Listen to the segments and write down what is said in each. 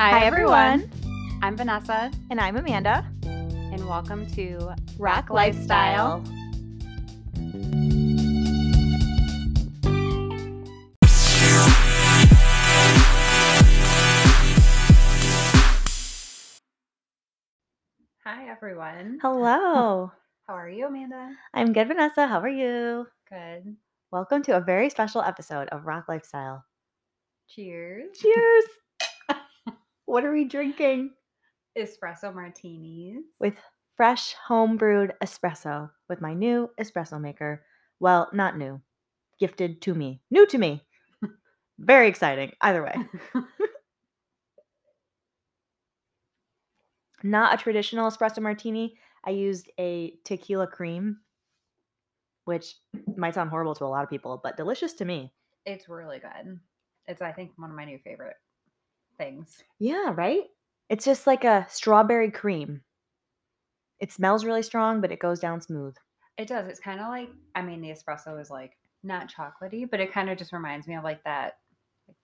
Hi everyone. I'm Vanessa. And I'm Amanda. And welcome to ROC Lifestyle. Hi everyone. Hello. How are you, Amanda? I'm good, Vanessa. How are you? Good. Welcome to a very special episode of ROC Lifestyle. Cheers. Cheers. What are we drinking? Espresso martinis. With fresh homebrewed espresso with my new espresso maker. Well, not new. Gifted to me. New to me. Very exciting. Either way. Not a traditional espresso martini. I used a tequila cream, which might sound horrible to a lot of people, but delicious to me. It's really good. It's, I think, one of my new favorite things. Yeah, right? It's just like a strawberry cream. It smells really strong, but it goes down smooth. It does. It's kind of like, I mean, the espresso is like not chocolatey, but it kind of just reminds me of like that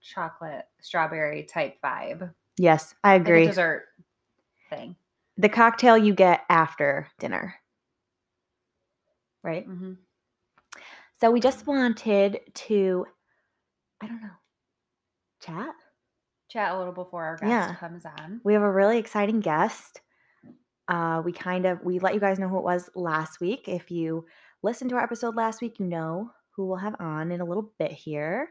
chocolate strawberry type vibe. Yes, I agree. Like a dessert thing. The cocktail you get after dinner. Right? Mm-hmm. So we just wanted to, I don't know, chat a little before our guest comes on. We have a really exciting guest. We let you guys know who it was last week. If you listened to our episode last week, you know who we'll have on in a little bit here.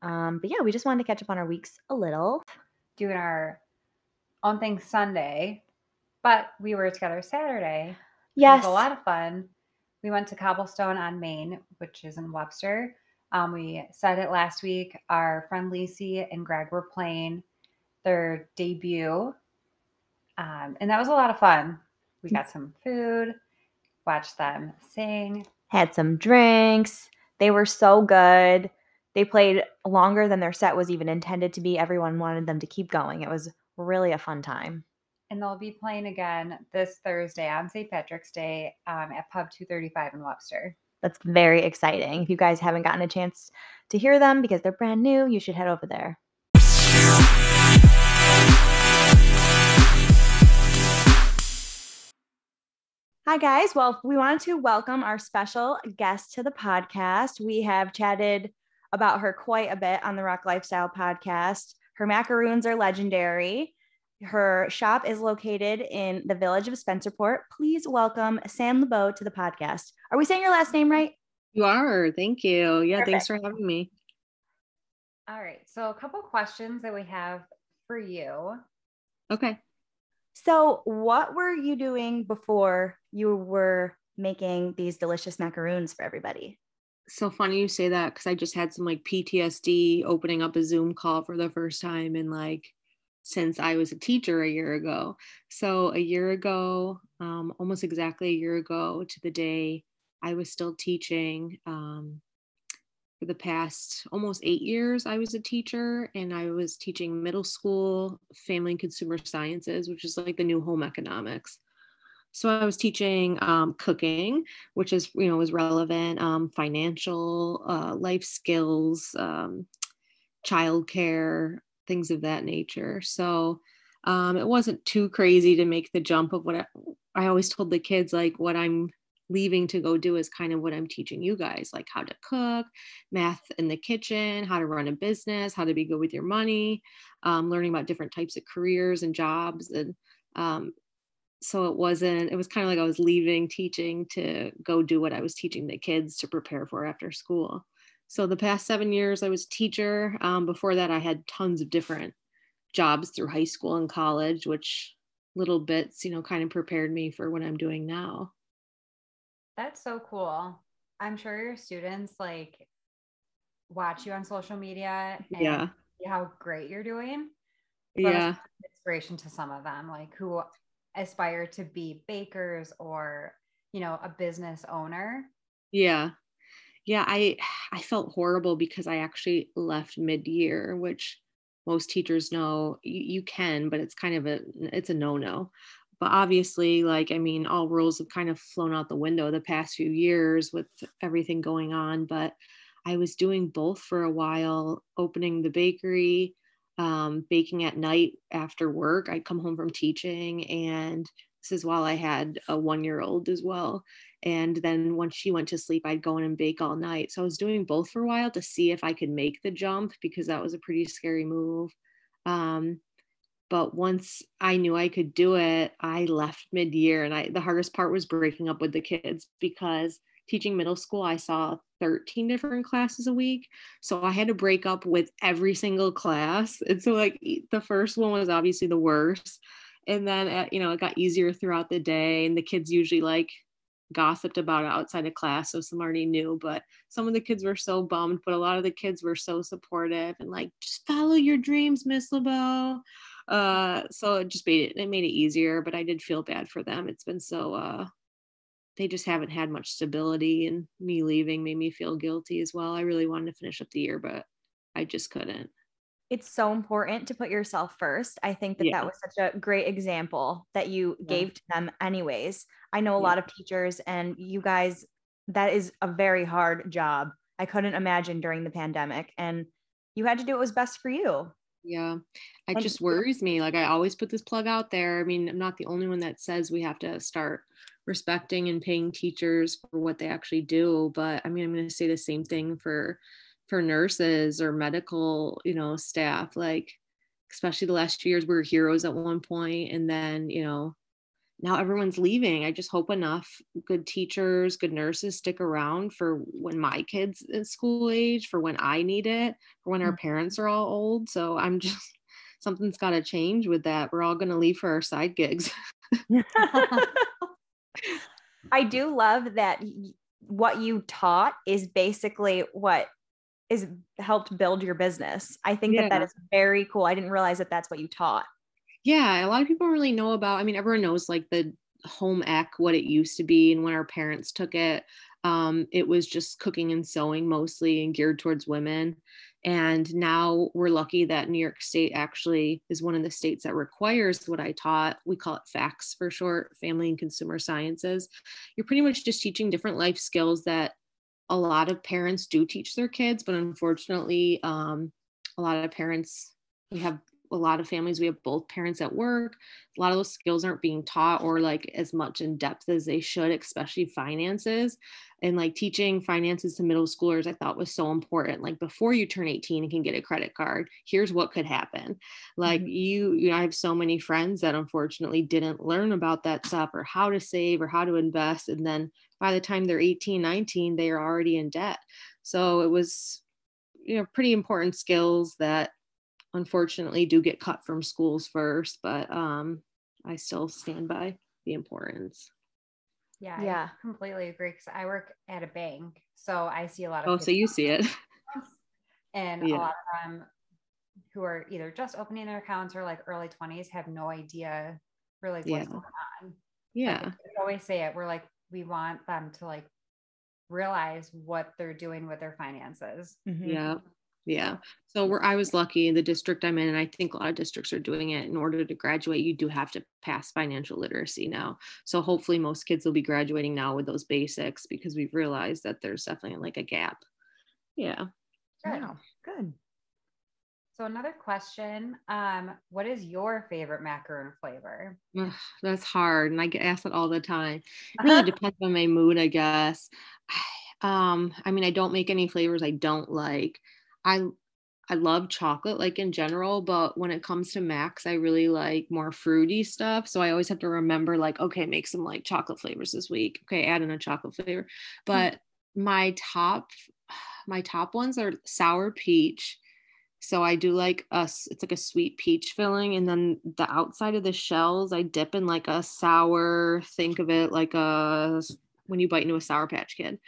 But yeah, we just wanted to catch up on our weeks a little. Doing our own thing Sunday, but we were together Saturday. Yes. It was a lot of fun. We went to Cobblestone on Main, which is in Webster. We said it last week. Our friend Lacey and Greg were playing their debut. And that was a lot of fun. We got some food, watched them sing. Had some drinks. They were so good. They played longer than their set was even intended to be. Everyone wanted them to keep going. It was really a fun time. And they'll be playing again this Thursday on St. Patrick's Day at Pub 235 in Webster. That's very exciting. If you guys haven't gotten a chance to hear them because they're brand new, you should head over there. Hi, guys. Well, we wanted to welcome our special guest to the podcast. We have chatted about her quite a bit on the ROC Lifestyle podcast. Her macaroons are legendary. Her shop is located in the village of Spencerport. Please welcome Sam LeBeau to the podcast. Are we saying your last name right? You are. Thank you. Yeah, perfect. Thanks for having me. All right. So a couple questions that we have for you. Okay. So what were you doing before you were making these delicious macaroons for everybody? So funny you say that because I just had some like PTSD opening up a Zoom call for the first time and like since I was a teacher a year ago. So a year ago, almost exactly a year ago to the day, I was still teaching. For the past almost 8 years, I was a teacher and I was teaching middle school family and consumer sciences, which is like the new home economics. So I was teaching cooking, which is, you know, was relevant, financial, life skills, childcare, things of that nature. So it wasn't too crazy to make the jump of what I always told the kids, like what I'm leaving to go do is kind of what I'm teaching you guys, like how to cook, math in the kitchen, how to run a business, how to be good with your money, learning about different types of careers and jobs. And so it was kind of like I was leaving teaching to go do what I was teaching the kids to prepare for after school. So the past 7 years, I was a teacher. Before that, I had tons of different jobs through high school and college, which little bits, you know, kind of prepared me for what I'm doing now. That's so cool. I'm sure your students like watch you on social media and see how great you're doing. But yeah. Inspiration to some of them, like who aspire to be bakers or, you know, a business owner. Yeah. Yeah, I felt horrible because I actually left mid-year, which most teachers know you can, but it's kind of a no-no. But obviously, like, I mean, all rules have kind of flown out the window the past few years with everything going on. But I was doing both for a while, opening the bakery, baking at night after work. I'd come home from teaching, and this is while I had a one-year-old as well. And then once she went to sleep, I'd go in and bake all night. So I was doing both for a while to see if I could make the jump, because that was a pretty scary move. But once I knew I could do it, I left mid-year. And the hardest part was breaking up with the kids, because teaching middle school, I saw 13 different classes a week. So I had to break up with every single class. And so like the first one was obviously the worst. And then, you know, it got easier throughout the day, and the kids usually like gossiped about it outside of class. So some already knew, but some of the kids were so bummed, but a lot of the kids were so supportive and like, just follow your dreams, Miss LeBeau. So it just made it easier, but I did feel bad for them. It's been so, they just haven't had much stability, and me leaving made me feel guilty as well. I really wanted to finish up the year, but I just couldn't. It's so important to put yourself first. I think that that was such a great example that you gave to them anyways. I know a lot of teachers, and you guys, that is a very hard job. I couldn't imagine during the pandemic, and you had to do what was best for you. Yeah. It just worries me. Like, I always put this plug out there. I mean, I'm not the only one that says we have to start respecting and paying teachers for what they actually do. But I mean, I'm going to say the same thing for nurses or medical, you know, staff, like, especially the last 2 years, we were heroes at one point. And then, you know, now everyone's leaving. I just hope enough good teachers, good nurses stick around for when my kids at school age, for when I need it, for when our parents are all old. So I'm just, something's got to change with that. We're all going to leave for our side gigs. I do love that what you taught is basically what is helped build your business. I think that is very cool. I didn't realize that that's what you taught. Yeah. A lot of people don't really know about, I mean, everyone knows like the home ec, what it used to be. And when our parents took it, it was just cooking and sewing mostly, and geared towards women. And now we're lucky that New York State actually is one of the states that requires what I taught. We call it FACS for short, Family and Consumer Sciences. You're pretty much just teaching different life skills that a lot of parents do teach their kids, but unfortunately, a lot of parents, we have a lot of families, we have both parents at work. A lot of those skills aren't being taught, or like as much in depth as they should, especially finances. And like teaching finances to middle schoolers, I thought was so important. Like, before you turn 18 and can get a credit card, here's what could happen. Like you know, I have so many friends that unfortunately didn't learn about that stuff, or how to save, or how to invest. And then by the time they're 18, 19, they are already in debt. So it was, you know, pretty important skills that unfortunately do get cut from schools first, but I still stand by the importance. Yeah, yeah, I completely agree, because I work at a bank, so I see a lot of people. Oh, so you see it. And a lot of them who are either just opening their accounts or like early 20s have no idea really what's going on. Yeah. Like, we always say it, we're like, we want them to like realize what they're doing with their finances. Mm-hmm. Yeah. Yeah. So I was lucky in the district I'm in, and I think a lot of districts are doing it. In order to graduate, you do have to pass financial literacy now. So hopefully most kids will be graduating now with those basics, because we've realized that there's definitely like a gap. Yeah. Good. Wow. Good. So another question, what is your favorite macaron flavor? Ugh, that's hard. And I get asked it all the time. It really depends on my mood, I guess. I mean, I don't make any flavors I don't like. I love chocolate, like in general, but when it comes to Macs, I really like more fruity stuff. So I always have to remember, like, okay, make some like chocolate flavors this week. Okay, add in a chocolate flavor. But my top ones are sour peach. So I do like it's like a sweet peach filling, and then the outside of the shells I dip in like a sour. Think of it like when you bite into a Sour Patch Kid.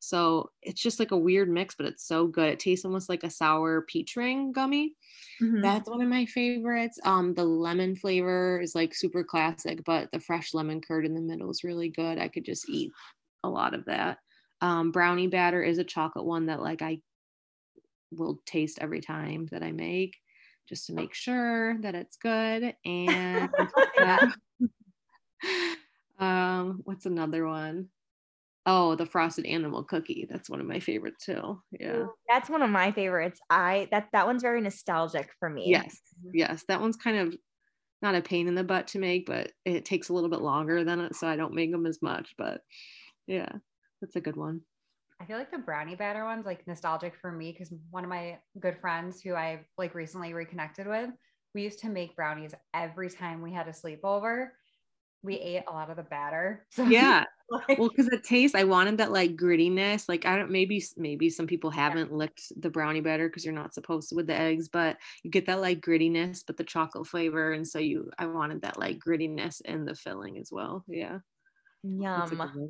So it's just like a weird mix, but it's so good. It tastes almost like a sour peach ring gummy. Mm-hmm. That's one of my favorites. The lemon flavor is like super classic, but the fresh lemon curd in the middle is really good. I could just eat a lot of that. Brownie batter is a chocolate one that like I will taste every time that I make, just to make sure that it's good. And what's another one? Oh, the frosted animal cookie. That's one of my favorites too. Yeah. That's one of my favorites. That one's very nostalgic for me. Yes. Yes. That one's kind of not a pain in the butt to make, but it takes a little bit longer than it. So I don't make them as much, but yeah, that's a good one. I feel like the brownie batter one's like nostalgic for me because one of my good friends who I like recently reconnected with, we used to make brownies every time we had a sleepover. We ate a lot of the batter. So yeah. Like, well, because the taste, I wanted that like grittiness. Like I don't, maybe some people haven't licked the brownie batter because you're not supposed to with the eggs, but you get that like grittiness, but the chocolate flavor. And so I wanted that like grittiness in the filling as well. Yeah. Yum.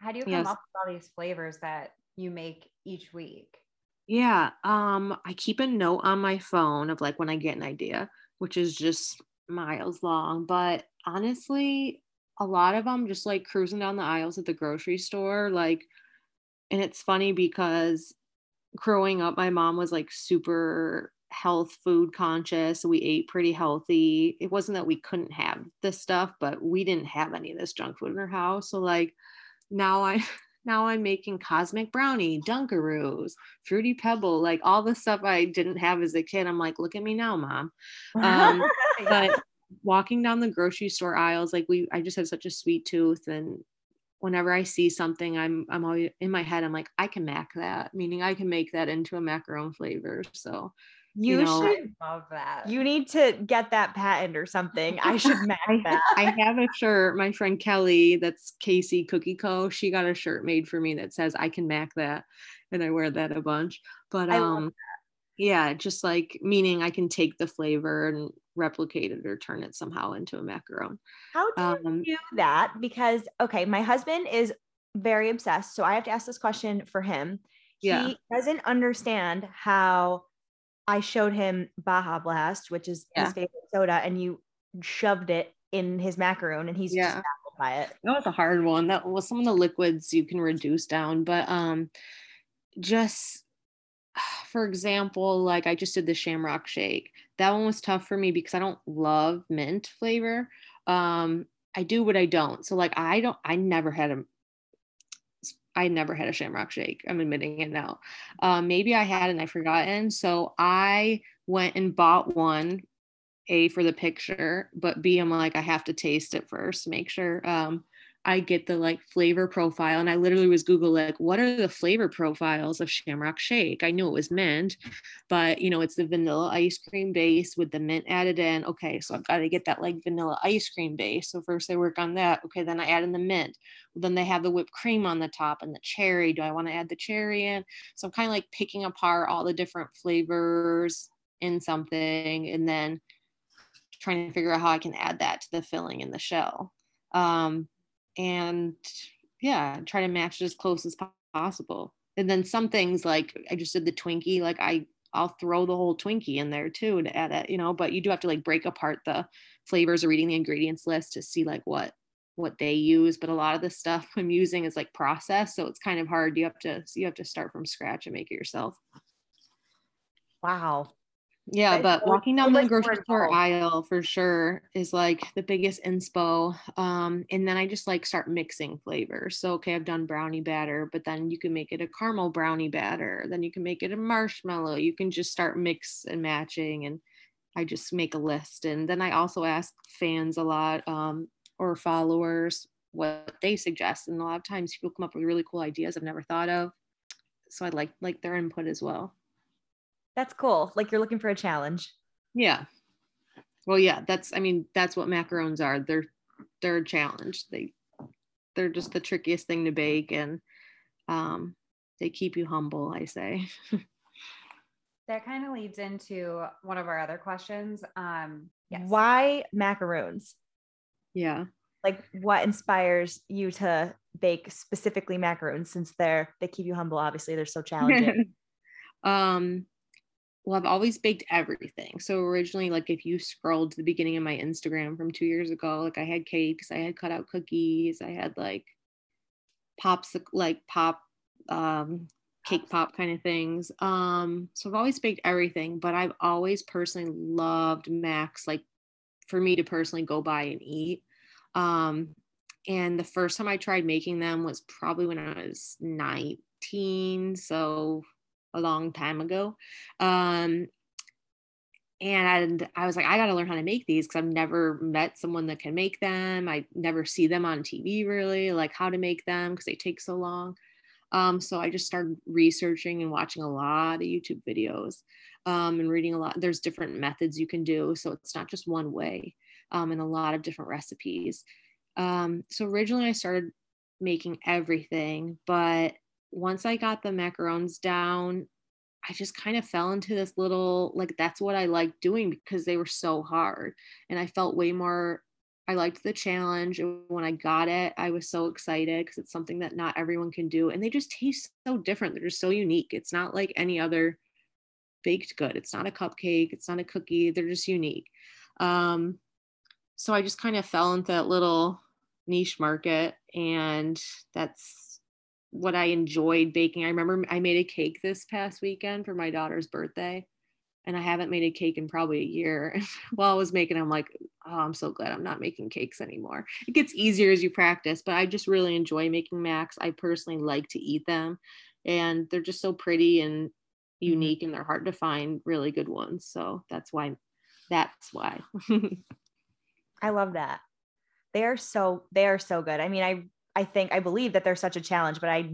How do you come up with all these flavors that you make each week? Yeah. I keep a note on my phone of like when I get an idea, which is just miles long, but honestly, a lot of them just like cruising down the aisles at the grocery store. Like, and it's funny because growing up, my mom was like super health food conscious. We ate pretty healthy. It wasn't that we couldn't have this stuff, but we didn't have any of this junk food in our house. So like now I'm making cosmic brownie, Dunkaroos, fruity pebble, like all the stuff I didn't have as a kid. I'm like, look at me now, Mom. But walking down the grocery store aisles, like I just have such a sweet tooth, and whenever I see something, I'm always in my head, I'm like, I can mac that, meaning I can make that into a macaron flavor. So you should love that. You need to get that patent or something. I should mac that. I have a shirt. My friend Kelly, that's Casey Cookie Co. She got a shirt made for me that says I can mac that, and I wear that a bunch. But I love that. Yeah, just like meaning I can take the flavor and replicate it or turn it somehow into a macaron. How do you do that? Because, okay, my husband is very obsessed, so I have to ask this question for him. Yeah. He doesn't understand how I showed him Baja Blast, which is his favorite soda, and you shoved it in his macaron, and he's just baffled by it. That was a hard one. That was some of the liquids you can reduce down, but just... For example, like I just did the Shamrock Shake. That one was tough for me because I don't love mint flavor. I do, but I don't. So like, I never had a Shamrock Shake. I'm admitting it now. Maybe I had, and I've forgotten. So I went and bought one, A, for the picture, but B, I'm like, I have to taste it first to make sure, I get the like flavor profile. And I literally was Google like, what are the flavor profiles of Shamrock Shake? I knew it was mint, but you know, it's the vanilla ice cream base with the mint added in. Okay. So I've got to get that like vanilla ice cream base. So first I work on that. Okay. Then I add in the mint. Well, then they have the whipped cream on the top and the cherry. Do I want to add the cherry in? So I'm kind of like picking apart all the different flavors in something and then trying to figure out how I can add that to the filling in the shell. And yeah, try to match it as close as possible. And then some things like I just did the Twinkie, like I'll throw the whole Twinkie in there too to add it, you know, but you do have to like break apart the flavors or reading the ingredients list to see like what they use. But a lot of the stuff I'm using is like processed. So it's kind of hard. You have to start from scratch and make it yourself. Wow. Yeah, but walking down the grocery store aisle for sure is like the biggest inspo. And then I just like start mixing flavors. So, okay, I've done brownie batter, but then you can make it a caramel brownie batter. Then you can make it a marshmallow. You can just start mix and matching. And I just make a list. And then I also ask fans a lot or followers what they suggest. And a lot of times people come up with really cool ideas I've never thought of. So I'd like their input as well. That's cool. Like you're looking for a challenge. Yeah. Well, yeah, that's what macarons are. They're a challenge. They're just the trickiest thing to bake, and they keep you humble, I say. That kind of leads into one of our other questions. Why macarons? Yeah. Like what inspires you to bake specifically macarons, since they keep you humble, obviously they're so challenging. Well, I've always baked everything. So originally, like if you scrolled to the beginning of my Instagram from 2 years ago, like I had cakes, I had cutout cookies, I had like cake pop kind of things. So I've always baked everything, but I've always personally loved Macs, like for me to personally go by and eat. And the first time I tried making them was probably when I was 19, so a long time ago. And I was like, I got to learn how to make these because I've never met someone that can make them. I never see them on TV really, like how to make them because they take so long. So I just started researching and watching a lot of YouTube videos and reading a lot. There's different methods you can do. So it's not just one way and a lot of different recipes. So originally I started making everything, but once I got the macarons down, I just kind of fell into this little, like, that's what I liked doing because they were so hard and I felt way more, I liked the challenge. And when I got it, I was so excited because it's something that not everyone can do. And they just taste so different. They're just so unique. It's not like any other baked good. It's not a cupcake. It's not a cookie. They're just unique. So I just kind of fell into that little niche market, and that's what I enjoyed baking. I remember I made a cake this past weekend for my daughter's birthday, and I haven't made a cake in probably a year. While I was making, I'm like, oh, I'm so glad I'm not making cakes anymore. It gets easier as you practice, but I just really enjoy making macs. I personally like to eat them, and they're just so pretty and unique, and they're hard to find really good ones. So that's why. I love that. They are so good. I mean, I believe that they're such a challenge, but I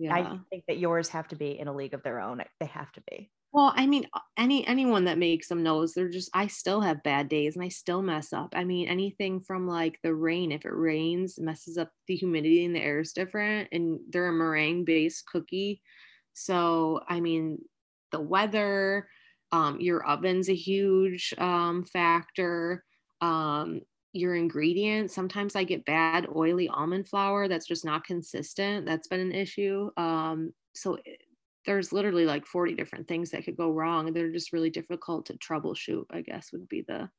think that yours have to be in a league of their own. They have to be. Well, I mean, anyone that makes them knows they're just, I still have bad days and I still mess up. I mean, anything from like the rain, if it rains, messes up the humidity and the air is different, and they're a meringue based cookie. So, I mean, the weather, your oven's a huge factor. Your ingredients. Sometimes I get bad oily almond flour that's just not consistent. That's been an issue. So there's literally like 40 different things that could go wrong. They're just really difficult to troubleshoot, I guess would be the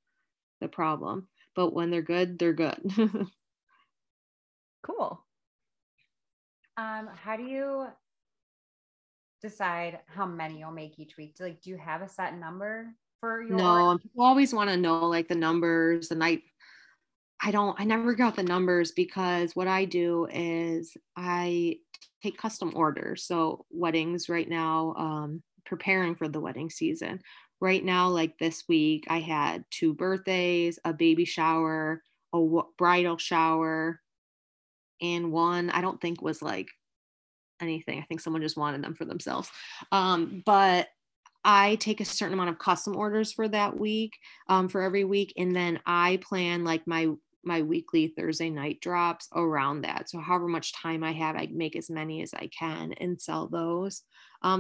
problem. But when they're good, they're good. Cool. How do you decide how many you'll make each week? Like, do you have a set number? No, people always want to know like the numbers, and I never got the numbers because what I do is I take custom orders. So weddings right now, preparing for the wedding season right now, like this week, I had 2 birthdays, a baby shower, a bridal shower, and one, I don't think was like anything. I think someone just wanted them for themselves. But I take a certain amount of custom orders for that week, for every week. And then I plan like my weekly Thursday night drops around that. So however much time I have, I make as many as I can and sell those.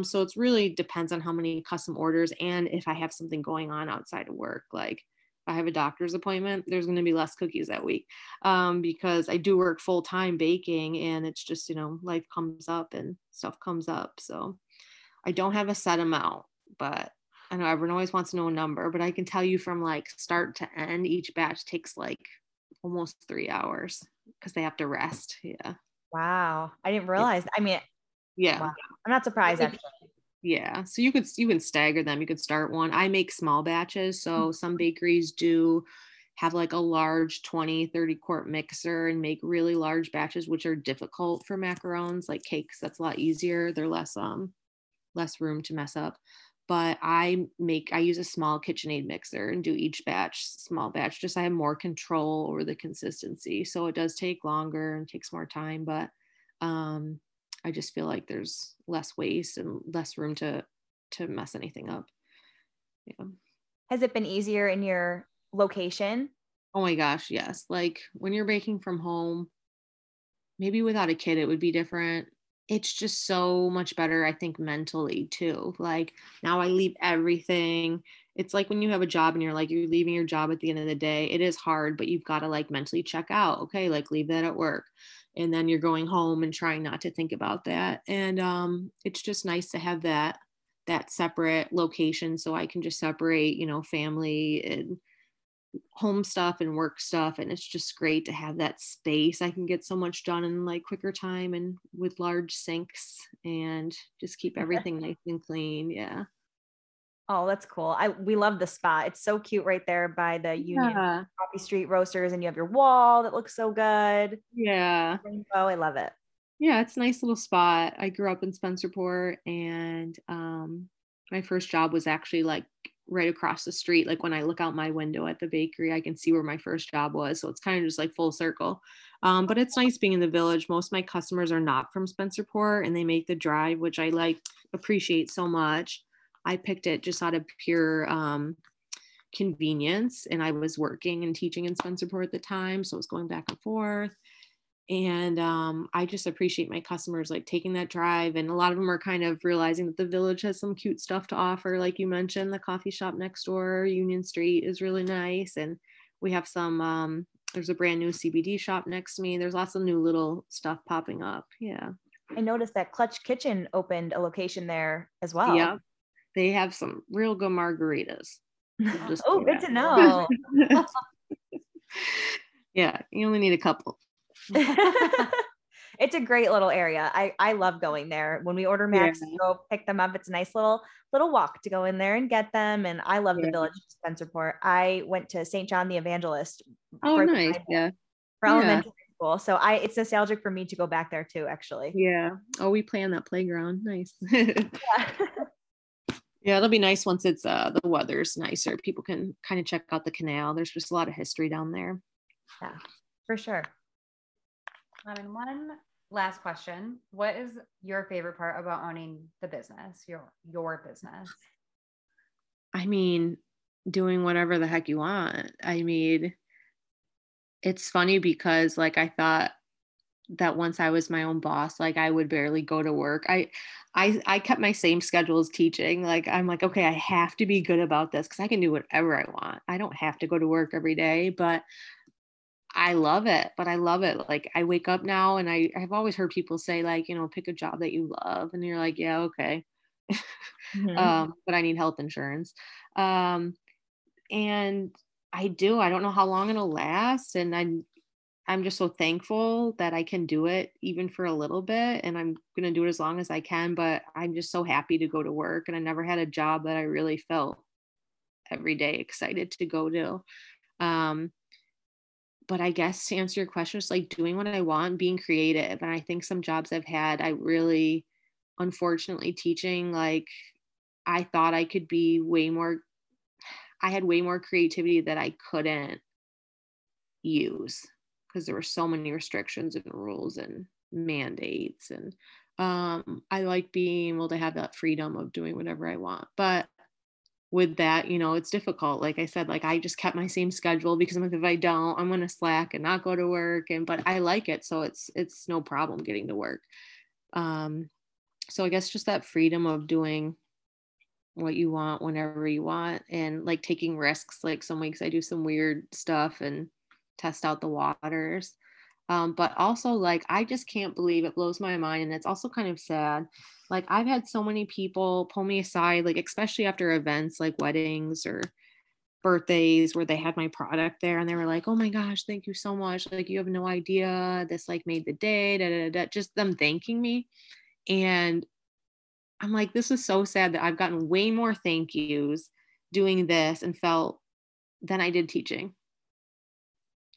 So it's really depends on how many custom orders and if I have something going on outside of work. Like if I have a doctor's appointment, there's going to be less cookies that week, because I do work full time baking, and it's just, life comes up and stuff comes up. So I don't have a set amount. But I know everyone always wants to know a number, but I can tell you from like start to end, each batch takes like almost 3 hours because they have to rest. Yeah. Wow. I didn't realize. Yeah. I mean, yeah, wow. I'm not surprised actually. Yeah. So you can stagger them. You could start one. I make small batches. So some bakeries do have like a large 20-30 quart mixer and make really large batches, which are difficult for macarons, like cakes. That's a lot easier. They're less room to mess up. But I use a small KitchenAid mixer and do each batch, small batch, just I have more control over the consistency. So it does take longer and takes more time, but I just feel like there's less waste and less room to mess anything up. Yeah. Has it been easier in your location? Oh my gosh, yes. Like when you're baking from home, maybe without a kid, it would be different. It's just so much better, I think, mentally too. Like now I leave everything. It's like when you have a job and you're like, you're leaving your job at the end of the day, it is hard, but you've got to like mentally check out. Okay. Like leave that at work. And then you're going home and trying not to think about that. And it's just nice to have that separate location. So I can just separate, family and home stuff and work stuff, and it's just great to have that space. I can get so much done in like quicker time and with large sinks and just keep everything nice and clean. Yeah. Oh, that's cool. We love the spot. It's so cute right there by the Union Coffee Street Roasters, and you have your wall that looks so good. Yeah. Oh, I love it. Yeah, it's a nice little spot. I grew up in Spencerport, and my first job was actually like right across the street. Like when I look out my window at the bakery, I can see where my first job was. So it's kind of just like full circle. But it's nice being in the village. Most of my customers are not from Spencerport, and they make the drive, which I like appreciate so much. I picked it just out of pure convenience, and I was working and teaching in Spencerport at the time. So I was going back and forth, and I just appreciate my customers like taking that drive. And a lot of them are kind of realizing that the village has some cute stuff to offer. Like you mentioned, the coffee shop next door, Union Street, is really nice. And we have some, there's a brand new CBD shop next to me. There's lots of new little stuff popping up. Yeah. I noticed that Clutch Kitchen opened a location there as well. Yeah. They have some real good margaritas. Oh, good to know. Yeah, you only need a couple. It's a great little area. I love going there. When we order Max, we go pick them up. It's a nice little walk to go in there and get them. And I love the village of Spencerport. I went to Saint John the Evangelist. Oh, nice. Yeah. For elementary school. So it's nostalgic for me to go back there too, actually. Yeah. Oh, we play on that playground. Nice. Yeah, it'll be nice once it's the weather's nicer. People can kind of check out the canal. There's just a lot of history down there. Yeah, for sure. And one last question. What is your favorite part about owning the business, your business? I mean, doing whatever the heck you want. I mean, it's funny because like I thought that once I was my own boss, like I would barely go to work. I kept my same schedule as teaching. Like, I'm like, okay, I have to be good about this because I can do whatever I want. I don't have to go to work every day, but I love it. Like I wake up now, and I've always heard people say like, you know, pick a job that you love. And you're like, yeah, okay. Mm-hmm. But I need health insurance. And I don't know how long it'll last. And I'm just so thankful that I can do it even for a little bit, and I'm going to do it as long as I can, but I'm just so happy to go to work. And I never had a job that I really felt every day excited to go to. But I guess to answer your question, it's like doing what I want, being creative. And I think some jobs I've had, unfortunately teaching, like I thought I could be I had way more creativity that I couldn't use, because there were so many restrictions and rules and mandates. And I like being able to have that freedom of doing whatever I want. But with that, you know, it's difficult. Like I said, like I just kept my same schedule because I'm like, if I don't, I'm going to slack and not go to work. But I like it. So it's no problem getting to work. So I guess just that freedom of doing what you want, whenever you want, and like taking risks. Like some weeks I do some weird stuff and test out the waters. But also like, I just can't believe, it blows my mind. And it's also kind of sad. Like I've had so many people pull me aside, like, especially after events like weddings or birthdays where they had my product there, and they were like, oh my gosh, thank you so much. Like, you have no idea, this like made the day, da, da, da, da. Just them thanking me. And I'm like, this is so sad that I've gotten way more thank yous doing this and felt than I did teaching.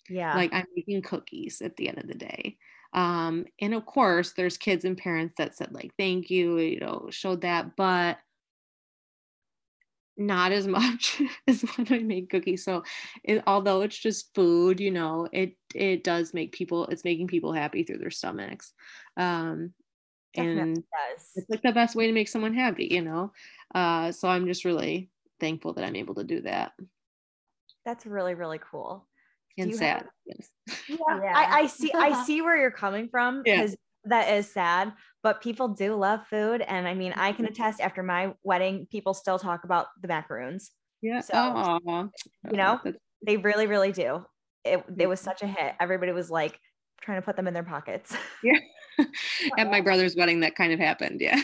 Yeah. Like I'm making cookies at the end of the day. And of course there's kids and parents that said like, thank you, you know, showed that, but not as much as when I make cookies. So although it's just food, you know, it does make it's making people happy through their stomachs. And it's like the best way to make someone happy, you know? So I'm just really thankful that I'm able to do that. That's really, really cool. And sad. Yeah. I see where you're coming from, because that is sad, but people do love food. And I mean, I can attest, after my wedding, people still talk about the macaroons. Yeah. So, you know, they really, really do. It was such a hit. Everybody was like trying to put them in their pockets. Yeah. At my brother's wedding, that kind of happened. Yeah.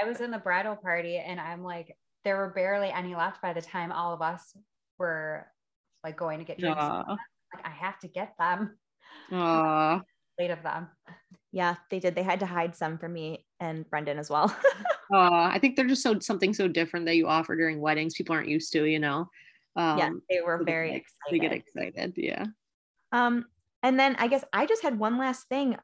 I was in the bridal party, and I'm like, there were barely any left by the time all of us were like going to get drinks. Like, I have to get them. Plate of them. Yeah, they did. They had to hide some for me and Brendan as well. I think they're just something so different that you offer during weddings. People aren't used to, you know. Yeah, they were very excited. They get excited, yeah. And then I guess I just had one last thing.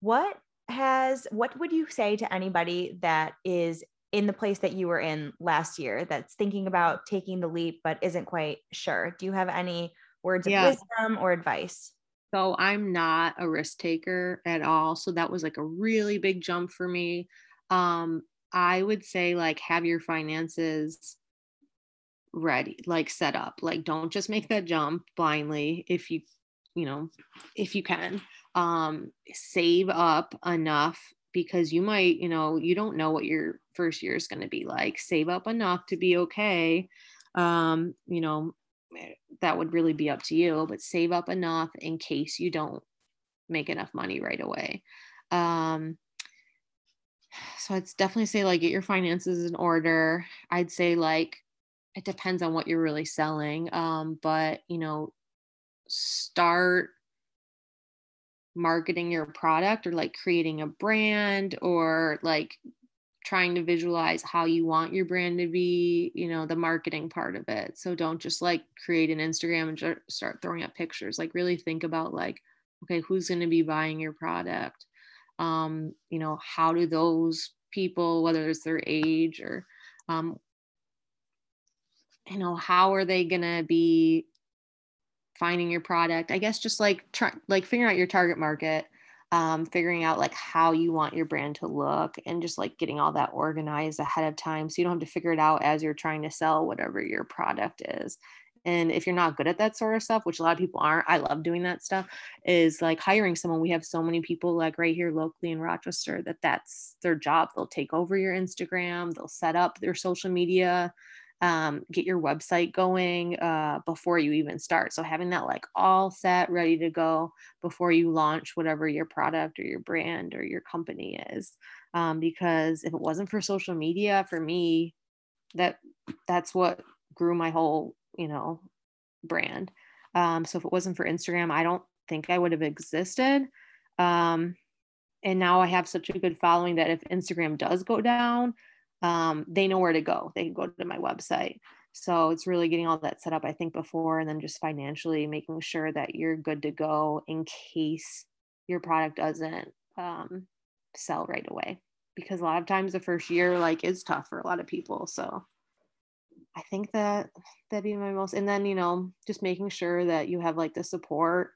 What would you say to anybody that is in the place that you were in last year, that's thinking about taking the leap but isn't quite sure? Do you have any words of wisdom or advice? So I'm not a risk taker at all. So that was like a really big jump for me. I would say, like, have your finances ready, like set up, like don't just make that jump blindly. If you can, save up enough, because you might, you don't know what your first year is going to be like. Save up enough to be okay. That would really be up to you, but save up enough in case you don't make enough money right away. So I'd definitely say, like, get your finances in order. I'd say, like, it depends on what you're really selling. But start marketing your product, or like creating a brand, or like trying to visualize how you want your brand to be, the marketing part of it. So don't just like create an Instagram and start throwing up pictures. Like, really think about, like, okay, who's going to be buying your product? How do those people, whether it's their age or, how are they going to be finding your product? I guess just like figuring out your target market. Figuring out like how you want your brand to look, and just like getting all that organized ahead of time, so you don't have to figure it out as you're trying to sell whatever your product is. And if you're not good at that sort of stuff, which a lot of people aren't, I love doing that stuff, is like hiring someone. We have so many people like right here locally in Rochester that's their job. They'll take over your Instagram, they'll set up their social media, get your website going before you even start. So having that like all set, ready to go before you launch whatever your product or your brand or your company is. Because if it wasn't for social media, for me, that's what grew my whole, brand. So if it wasn't for Instagram, I don't think I would have existed. And now I have such a good following that if Instagram does go down, they know where to go. They can go to my website. So it's really getting all that set up, I think, before, and then just financially making sure that you're good to go in case your product doesn't sell right away. Because a lot of times the first year like is tough for a lot of people. So I think that'd be my most, and then, just making sure that you have like the support,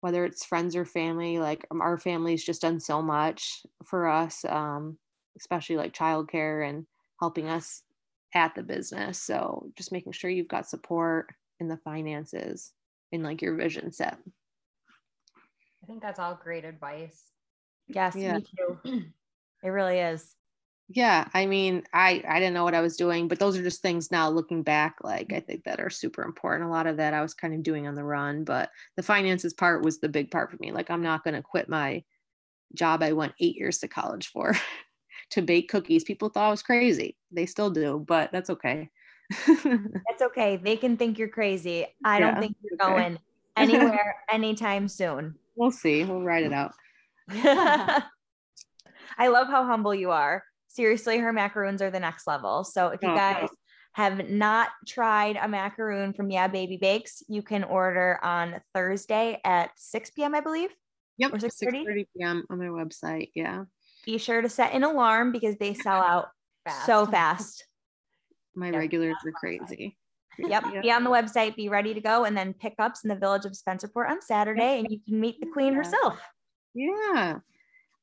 whether it's friends or family. Like our family's just done so much for us. Especially like childcare and helping us at the business. So just making sure you've got support in the finances and like your vision set. I think that's all great advice. Yes, yeah. Me too. It really is. Yeah. I mean, I didn't know what I was doing, but those are just things now looking back, like I think that are super important. A lot of that I was kind of doing on the run, but the finances part was the big part for me. Like, I'm not going to quit my job I went 8 years to college for. To bake cookies. People thought I was crazy. They still do, but that's okay. That's okay. They can think you're crazy. I don't think you're going anywhere anytime soon. We'll see. We'll ride it out. I love how humble you are. Seriously, her macaroons are the next level. So if you guys have not tried a macaroon from Yeah Baby Bakes, you can order on Thursday at 6 p.m., I believe. Yep. Or 6:30 p.m. on their website. Yeah. Be sure to set an alarm because they sell out so fast. My regulars are crazy. Yep. Be on the website, be ready to go, and then pickups in the village of Spencerport on Saturday, and you can meet the queen herself. Yeah.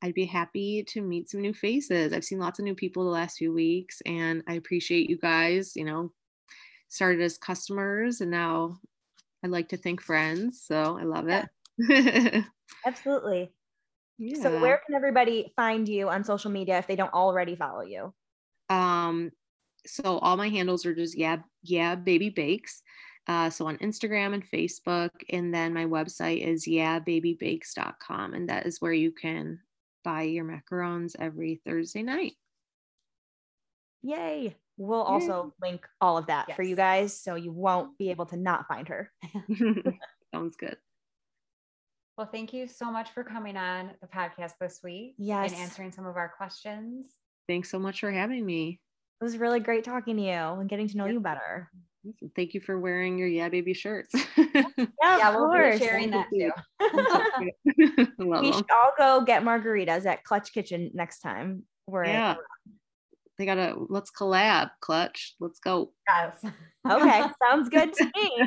I'd be happy to meet some new faces. I've seen lots of new people the last few weeks, and I appreciate you guys, started as customers, and now I'd like to thank friends. So I love it. Absolutely. Yeah. So where can everybody find you on social media if they don't already follow you? So all my handles are just Yeah Baby Bakes. So on Instagram and Facebook, and then my website is yeahbabybakes.com, and that is where you can buy your macarons every Thursday night. Yay. We'll also link all of that for you guys, so you won't be able to not find her. Sounds good. Well, thank you so much for coming on the podcast this week and answering some of our questions. Thanks so much for having me. It was really great talking to you and getting to know you better. Thank you for wearing your Yeah Baby shirts. Yeah, we'll be sharing that too. We should all go get margaritas at Clutch Kitchen next time. They gotta, let's collab, Clutch. Let's go. Yes. Okay, sounds good to me.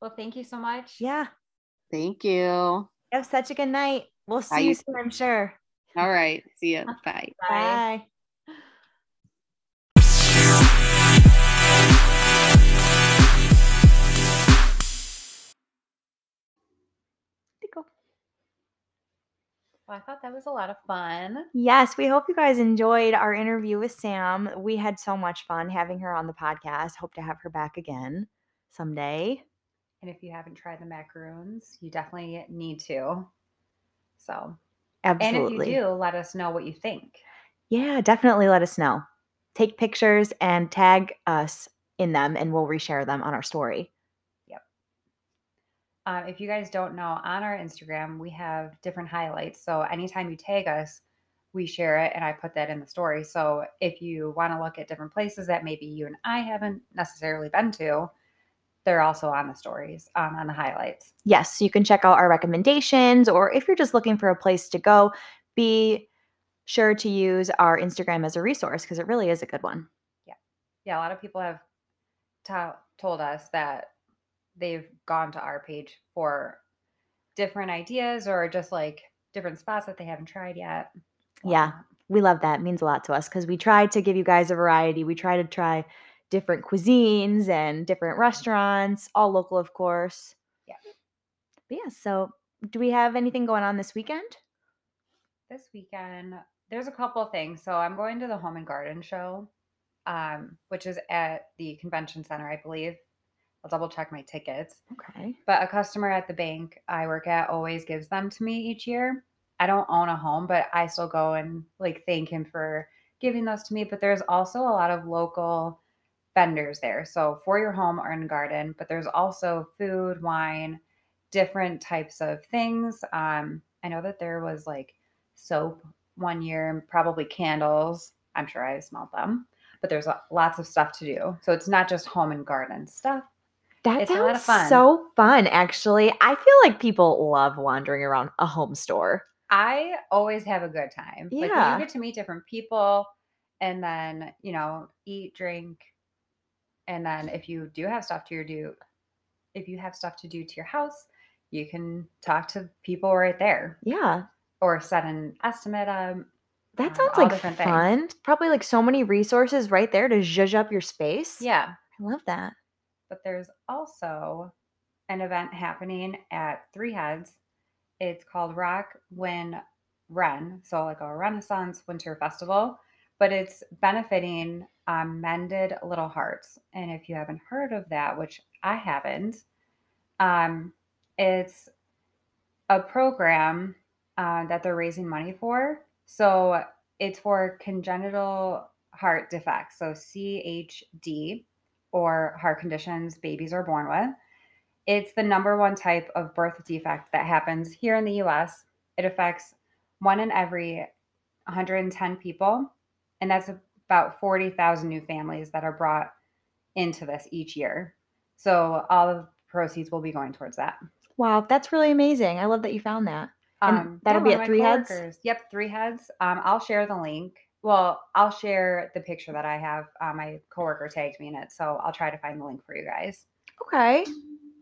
Well, thank you so much. Yeah. Thank you. Have such a good night. We'll see you soon, I'm sure. All right. See you. Bye. Bye. Well, I thought that was a lot of fun. Yes, we hope you guys enjoyed our interview with Sam. We had so much fun having her on the podcast. Hope to have her back again someday. And if you haven't tried the macaroons, you definitely need to. So, absolutely. And if you do, let us know what you think. Yeah, definitely let us know. Take pictures and tag us in them, and we'll reshare them on our story. If you guys don't know, on our Instagram, we have different highlights. So anytime you tag us, we share it, and I put that in the story. So if you want to look at different places that maybe you and I haven't necessarily been to, they're also on the stories, on the highlights. Yes, you can check out our recommendations, or if you're just looking for a place to go, be sure to use our Instagram as a resource because it really is a good one. Yeah. Yeah, a lot of people have told us that they've gone to our page for different ideas or just like different spots that they haven't tried yet. Yeah. We love that. It means a lot to us because we try to give you guys a variety. We try to try different cuisines and different restaurants, all local, of course. Yeah. But yeah. So do we have anything going on this weekend? This weekend, there's a couple of things. So I'm going to the Home and Garden Show, which is at the convention center, I believe. I'll double check my tickets. Okay. But a customer at the bank I work at always gives them to me each year. I don't own a home, but I still go and like thank him for giving those to me. But there's also a lot of local vendors there. So for your home or in garden, but there's also food, wine, different types of things. I know that there was like soap one year and probably candles. I'm sure I smelled them, but there's lots of stuff to do. So it's not just home and garden stuff. That sounds so fun, actually. I feel like people love wandering around a home store. I always have a good time. Yeah. Like, you get to meet different people and then, you know, eat, drink. And then if you do have stuff to do, if you have stuff to do to your house, you can talk to people right there. Yeah. Or set an estimate. That sounds like fun. Things. Probably like so many resources right there to zhuzh up your space. Yeah. I love that. But there's also an event happening at Three Heads. It's called Rock Win Ren, so like a Renaissance Winter Festival, but it's benefiting Mended Little Hearts. And if you haven't heard of that, which I haven't, it's a program that they're raising money for. So it's for congenital heart defects, so CHD. Or heart conditions babies are born with. It's the #1 type of birth defect that happens here in the US. It affects 1 in every 110 people, and that's about 40,000 new families that are brought into this each year. So all of the proceeds will be going towards that. Wow, that's really amazing. I love that you found that. That'll be at Three Heads? Yep, Three Heads. I'll share the link. Well, I'll share the picture that I have. My coworker tagged me in it, so I'll try to find the link for you guys. Okay.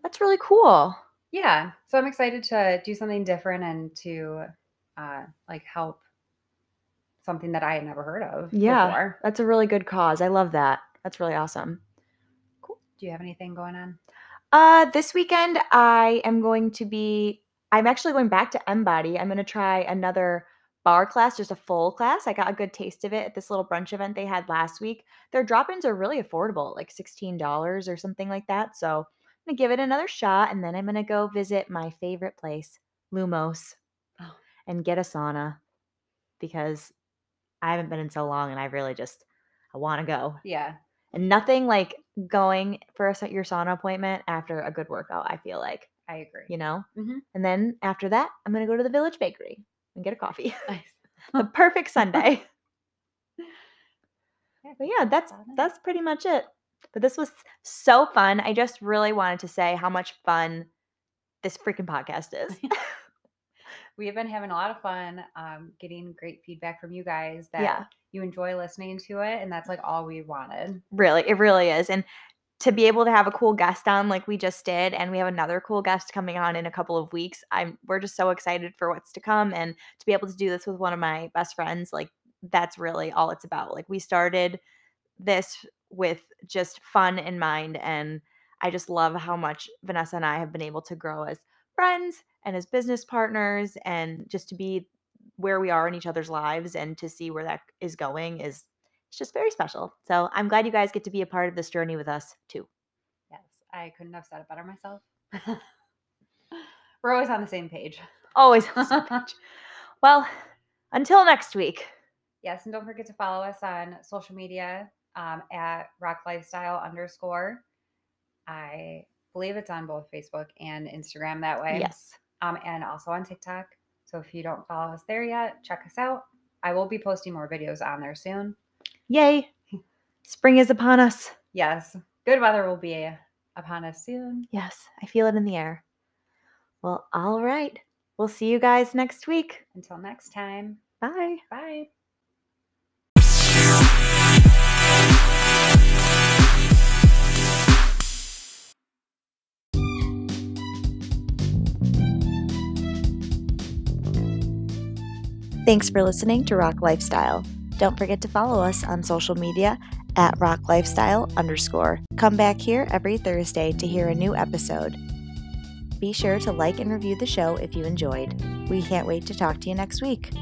That's really cool. Yeah. So I'm excited to do something different and to like help something that I had never heard of before. That's a really good cause. I love that. That's really awesome. Cool. Do you have anything going on? This weekend, I'm actually going back to Embody. I'm going to try another bar class, just a full class. I got a good taste of it at this little brunch event they had last week. Their drop-ins are really affordable, like $16 or something like that. So I'm going to give it another shot, and then I'm going to go visit my favorite place, Lumos, and get a sauna because I haven't been in so long, and I want to go. Yeah. And nothing like going for your sauna appointment after a good workout, I feel like. I agree. You know? Mm-hmm. And then after that, I'm going to go to the Village Bakery. and get a coffee. Nice. A perfect Sunday. But yeah, that's pretty much it. But this was so fun. I just really wanted to say how much fun this freaking podcast is. We have been having a lot of fun getting great feedback from you guys that you enjoy listening to it. And that's like all we wanted. Really, it really is. And to be able to have a cool guest on like we just did, and we have another cool guest coming on in a couple of weeks, we're just so excited for what's to come. And to be able to do this with one of my best friends, like that's really all it's about. Like we started this with just fun in mind, and I just love how much Vanessa and I have been able to grow as friends and as business partners, and just to be where we are in each other's lives and to see where that is going is it's just very special. So I'm glad you guys get to be a part of this journey with us too. Yes, I couldn't have said it better myself. We're always on the same page. Always on the same page. Well, until next week. Yes, and don't forget to follow us on social media at ROC_Lifestyle_. I believe it's on both Facebook and Instagram that way. Yes. And also on TikTok. So if you don't follow us there yet, check us out. I will be posting more videos on there soon. Yay. Spring is upon us. Yes. Good weather will be upon us soon. Yes. I feel it in the air. Well, all right. We'll see you guys next week. Until next time. Bye. Bye. Thanks for listening to ROC Lifestyle. Don't forget to follow us on social media at ROC_Lifestyle_. Come back here every Thursday to hear a new episode. Be sure to like and review the show if you enjoyed. We can't wait to talk to you next week.